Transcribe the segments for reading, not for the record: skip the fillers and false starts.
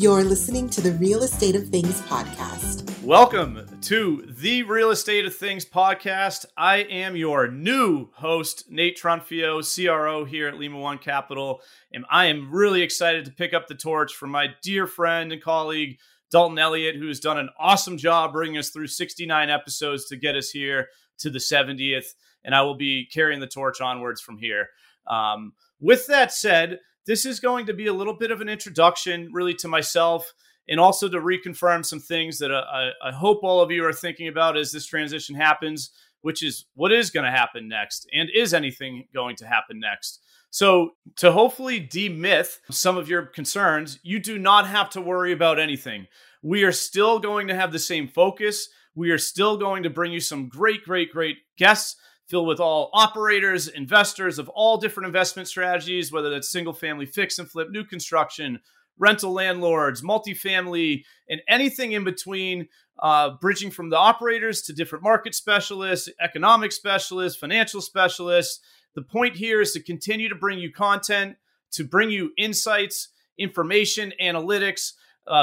You're listening to the Real Estate of Things podcast. Welcome to the Real Estate of Things podcast. I am your new host, Nate Tronfio, CRO here at Lima One Capital, and I am really excited to pick up the torch from my dear friend and colleague, Dalton Elliott, who has done an awesome job bringing us through 69 episodes to get us here to the 70th, and I will be carrying the torch onwards from here. With that said, this is going to be a little bit of an introduction really to myself and also to reconfirm some things that I hope all of you are thinking about as this transition happens, which is what is going to happen next, and is anything going to happen next? So to hopefully demyth some of your concerns, you do not have to worry about anything. We are still going to have the same focus. We are still going to bring you some great guests filled with all operators, investors of all different investment strategies, whether that's single family fix and flip, new construction, rental landlords, multifamily, and anything in between, bridging from the operators to different market specialists, economic specialists, financial specialists. The point here is to continue to bring you content, to bring you insights, information, analytics,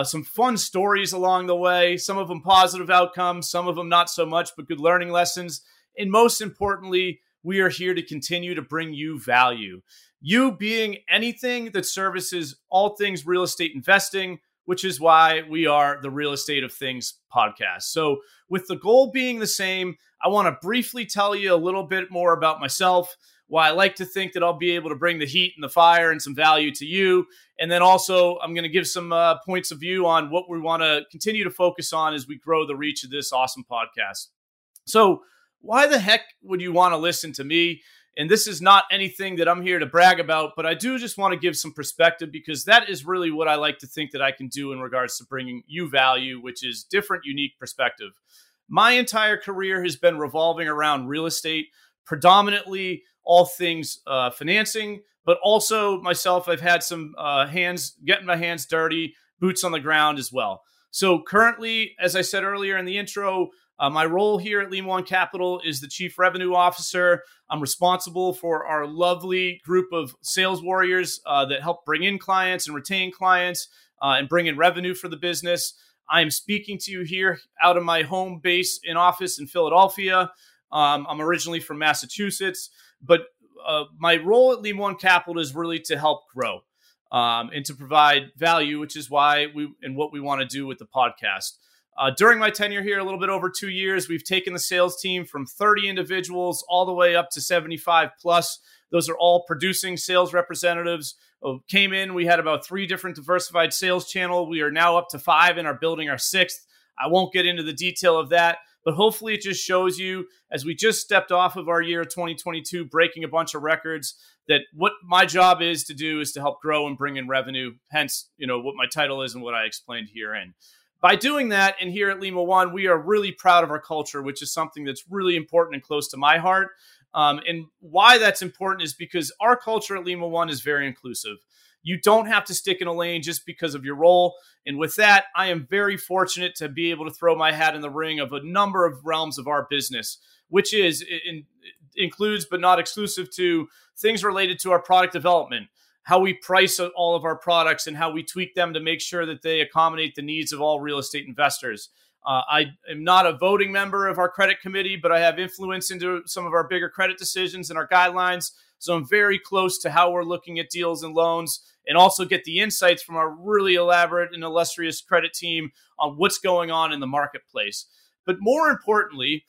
some fun stories along the way, some of them positive outcomes, some of them not so much, but good learning lessons. And most importantly, we are here to continue to bring you value. You being anything that services all things real estate investing, which is why we are the Real Estate of Things podcast. So with the goal being the same, I want to briefly tell you a little bit more about myself, why I like to think that I'll be able to bring the heat and the fire and some value to you. And then also I'm going to give some points of view on what we want to continue to focus on as we grow the reach of this awesome podcast. So why the heck would you want to listen to me? And this is not anything that I'm here to brag about, but I do just want to give some perspective because that is really what I like to think that I can do in regards to bringing you value, which is different, unique perspective. My entire career has been revolving around real estate, predominantly all things financing, but also myself, I've had some getting my hands dirty, boots on the ground as well. So currently, as I said earlier in the intro, my role here at Lima One Capital is the Chief Revenue Officer. I'm responsible for our lovely group of sales warriors that help bring in clients and retain clients and bring in revenue for the business. I am speaking to you here out of my home base and office in Philadelphia. I'm originally from Massachusetts, but my role at Lima One Capital is really to help grow and to provide value, which is why what we want to do with the podcast. During my tenure here, a little bit over 2 years, we've taken the sales team from 30 individuals all the way up to 75 plus. Those are all producing sales representatives. Came in, we had about 3 different diversified sales channels. We are now up to 5 and are building our 6th. I won't get into the detail of that, but hopefully it just shows you, as we just stepped off of our year 2022, breaking a bunch of records, that what my job is to do is to help grow and bring in revenue. Hence, what my title is and what I explained herein. By doing that, and here at Lima One, we are really proud of our culture, which is something that's really important and close to my heart. And why that's important is because our culture at Lima One is very inclusive. You don't have to stick in a lane just because of your role. And with that, I am very fortunate to be able to throw my hat in the ring of a number of realms of our business, which includes but not exclusive to things related to our product development, how we price all of our products and how we tweak them to make sure that they accommodate the needs of all real estate investors. I am not a voting member of our credit committee, but I have influence into some of our bigger credit decisions and our guidelines. So I'm very close to how we're looking at deals and loans, and also get the insights from our really elaborate and illustrious credit team on what's going on in the marketplace. But more importantly,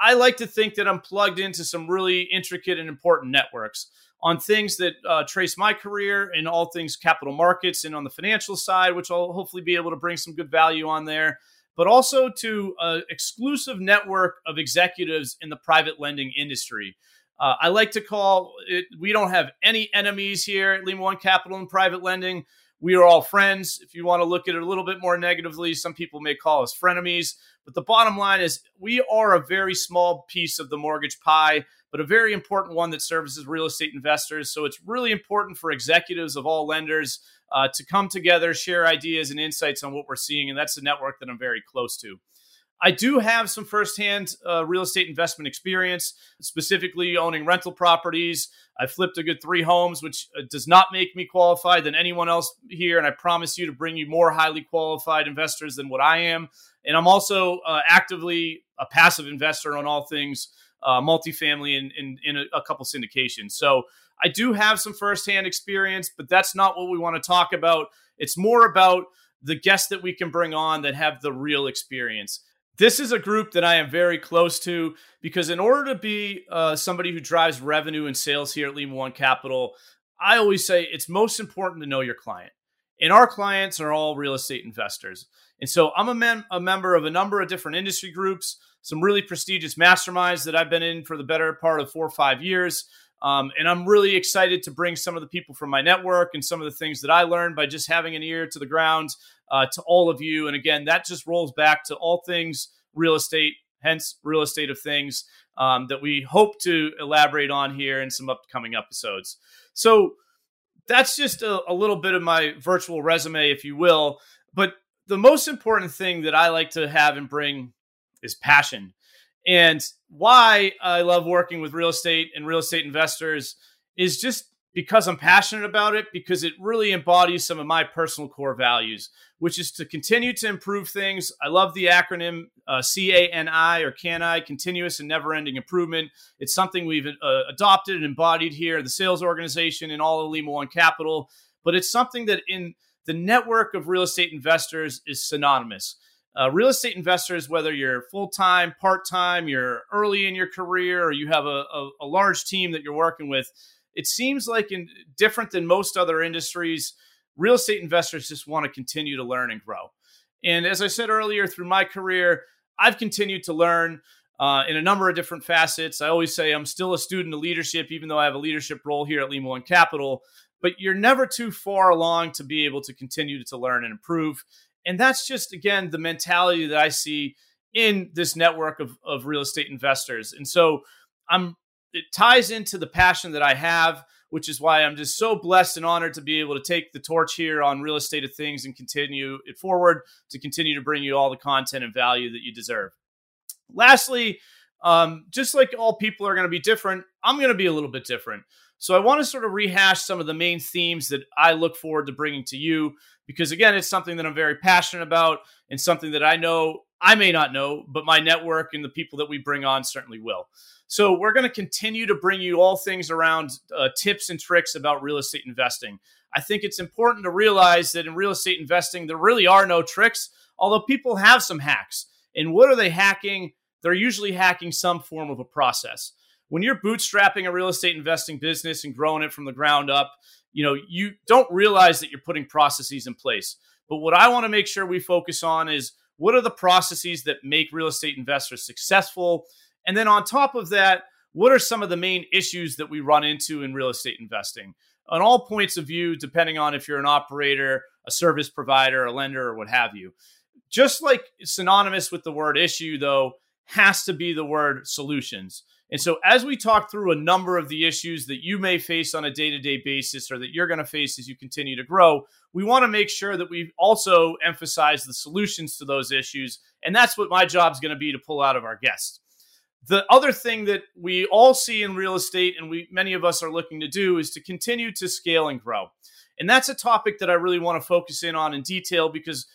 I like to think that I'm plugged into some really intricate and important networks on things that trace my career and all things capital markets and on the financial side, which I'll hopefully be able to bring some good value on there, but also to an exclusive network of executives in the private lending industry. I like to call it, we don't have any enemies here at Lima One Capital and private lending. We are all friends. If you want to look at it a little bit more negatively, some people may call us frenemies. But the bottom line is we are a very small piece of the mortgage pie, but a very important one that services real estate investors. So it's really important for executives of all lenders to come together, share ideas and insights on what we're seeing. And that's a network that I'm very close to. I do have some firsthand real estate investment experience, specifically owning rental properties. I flipped a good 3 homes, which does not make me qualified than anyone else here. And I promise you to bring you more highly qualified investors than what I am. And I'm also actively a passive investor on all things multifamily and in a couple syndications. So I do have some firsthand experience, but that's not what we want to talk about. It's more about the guests that we can bring on that have the real experience. This is a group that I am very close to because in order to be somebody who drives revenue and sales here at Lima One Capital, I always say it's most important to know your client. And our clients are all real estate investors. And so I'm a member of a number of different industry groups, some really prestigious masterminds that I've been in for the better part of 4 or 5 years. And I'm really excited to bring some of the people from my network and some of the things that I learned by just having an ear to the ground to all of you. And again, that just rolls back to all things real estate, hence real estate of things that we hope to elaborate on here in some upcoming episodes. So that's just a little bit of my virtual resume, if you will. But the most important thing that I like to have and bring is passion. And why I love working with real estate and real estate investors is just because I'm passionate about it, because it really embodies some of my personal core values, which is to continue to improve things. I love the acronym CANI or CANI, Continuous and Never-Ending Improvement. It's something we've adopted and embodied here at the sales organization and all of Lima One Capital. But it's something that in the network of real estate investors is synonymous. Real estate investors, whether you're full-time, part-time, you're early in your career, or you have a large team that you're working with, it seems like in different than most other industries, real estate investors just want to continue to learn and grow. And as I said earlier, through my career, I've continued to learn in a number of different facets. I always say I'm still a student of leadership, even though I have a leadership role here at Lima One Capital, but you're never too far along to be able to continue to learn and improve. And that's just, again, the mentality that I see in this network of real estate investors. And so it ties into the passion that I have, which is why I'm just so blessed and honored to be able to take the torch here on Real Estate of Things and continue it forward to continue to bring you all the content and value that you deserve. Lastly, just like all people are going to be different, I'm going to be a little bit different. So I want to sort of rehash some of the main themes that I look forward to bringing to you, because again, it's something that I'm very passionate about and something that I know I may not know, but my network and the people that we bring on certainly will. So we're going to continue to bring you all things around tips and tricks about real estate investing. I think it's important to realize that in real estate investing, there really are no tricks, although people have some hacks. And what are they hacking? They're usually hacking some form of a process. When you're bootstrapping a real estate investing business and growing it from the ground up, you don't realize that you're putting processes in place. But what I want to make sure we focus on is what are the processes that make real estate investors successful? And then on top of that, what are some of the main issues that we run into in real estate investing? On all points of view, depending on if you're an operator, a service provider, a lender, or what have you. Just like synonymous with the word issue, though, has to be the word solutions. And so as we talk through a number of the issues that you may face on a day-to-day basis or that you're going to face as you continue to grow, we want to make sure that we also emphasize the solutions to those issues. And that's what my job is going to be to pull out of our guests. The other thing that we all see in real estate and many of us are looking to do is to continue to scale and grow. And that's a topic that I really want to focus in on in detail, because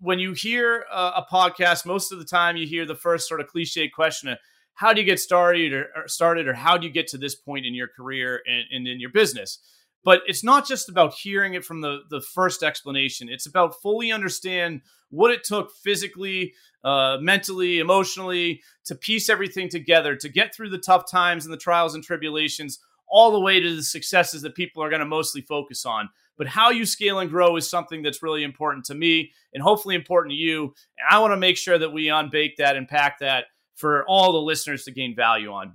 when you hear a podcast, most of the time you hear the first sort of cliche question of, how do you get started or how do you get to this point in your career and in your business? But it's not just about hearing it from the first explanation. It's about fully understand what it took physically, mentally, emotionally to piece everything together, to get through the tough times and the trials and tribulations all the way to the successes that people are going to mostly focus on. But how you scale and grow is something that's really important to me and hopefully important to you. And I want to make sure that we unbake that and pack that for all the listeners to gain value on.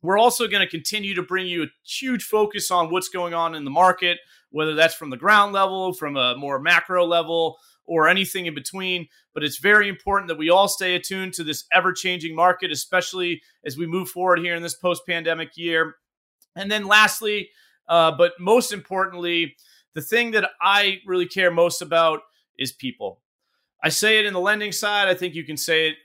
We're also going to continue to bring you a huge focus on what's going on in the market, whether that's from the ground level, from a more macro level, or anything in between. But it's very important that we all stay attuned to this ever-changing market, especially as we move forward here in this post-pandemic year. And then lastly, but most importantly, the thing that I really care most about is people. I say it in the lending side. I think you can say it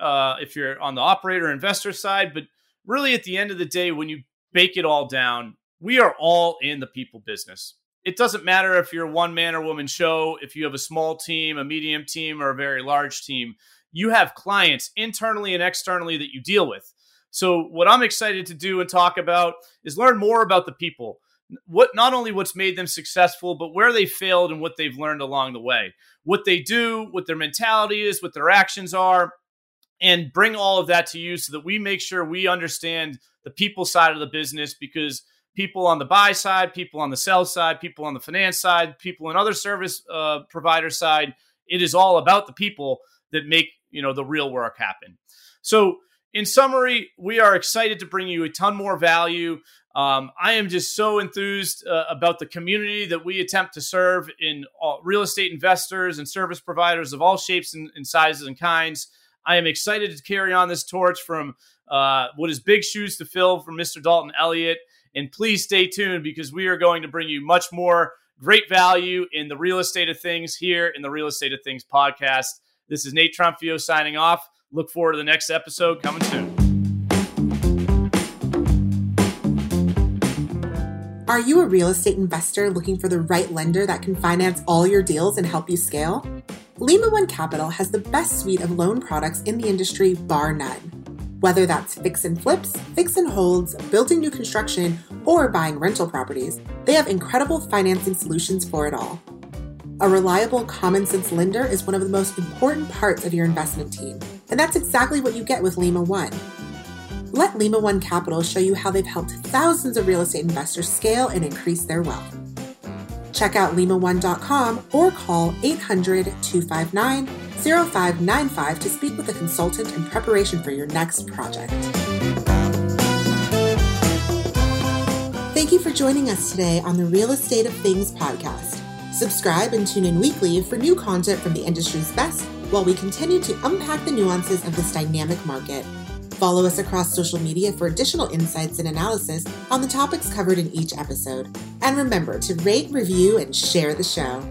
if you're on the operator investor side. But really, at the end of the day, when you bake it all down, we are all in the people business. It doesn't matter if you're a one-man or woman show, if you have a small team, a medium team, or a very large team. You have clients internally and externally that you deal with. So what I'm excited to do and talk about is learn more about the people. What, not only what's made them successful, but where they failed and what they've learned along the way, what they do, what their mentality is, what their actions are, and bring all of that to you so that we make sure we understand the people side of the business, because people on the buy side, people on the sell side, people on the finance side, people in other service provider side, it is all about the people that make, you know, the real work happen. So in summary, we are excited to bring you a ton more value. I am just so enthused about the community that we attempt to serve in all real estate investors and service providers of all shapes and sizes and kinds. I am excited to carry on this torch from what is big shoes to fill from Mr. Dalton Elliott. And please stay tuned, because we are going to bring you much more great value in the real estate of things here in the Real Estate of Things podcast. This is Nate Tronfio signing off. Look forward to the next episode coming soon. Are you a real estate investor looking for the right lender that can finance all your deals and help you scale? Lima One Capital has the best suite of loan products in the industry, bar none. Whether that's fix and flips, fix and holds, building new construction, or buying rental properties, they have incredible financing solutions for it all. A reliable, common sense lender is one of the most important parts of your investment team, and that's exactly what you get with Lima One. Let Lima One Capital show you how they've helped thousands of real estate investors scale and increase their wealth. Check out LimaOne.com or call 800-259-0595 to speak with a consultant in preparation for your next project. Thank you for joining us today on the Real Estate of Things podcast. Subscribe and tune in weekly for new content from the industry's best while we continue to unpack the nuances of this dynamic market. Follow us across social media for additional insights and analysis on the topics covered in each episode. And remember to rate, review, and share the show.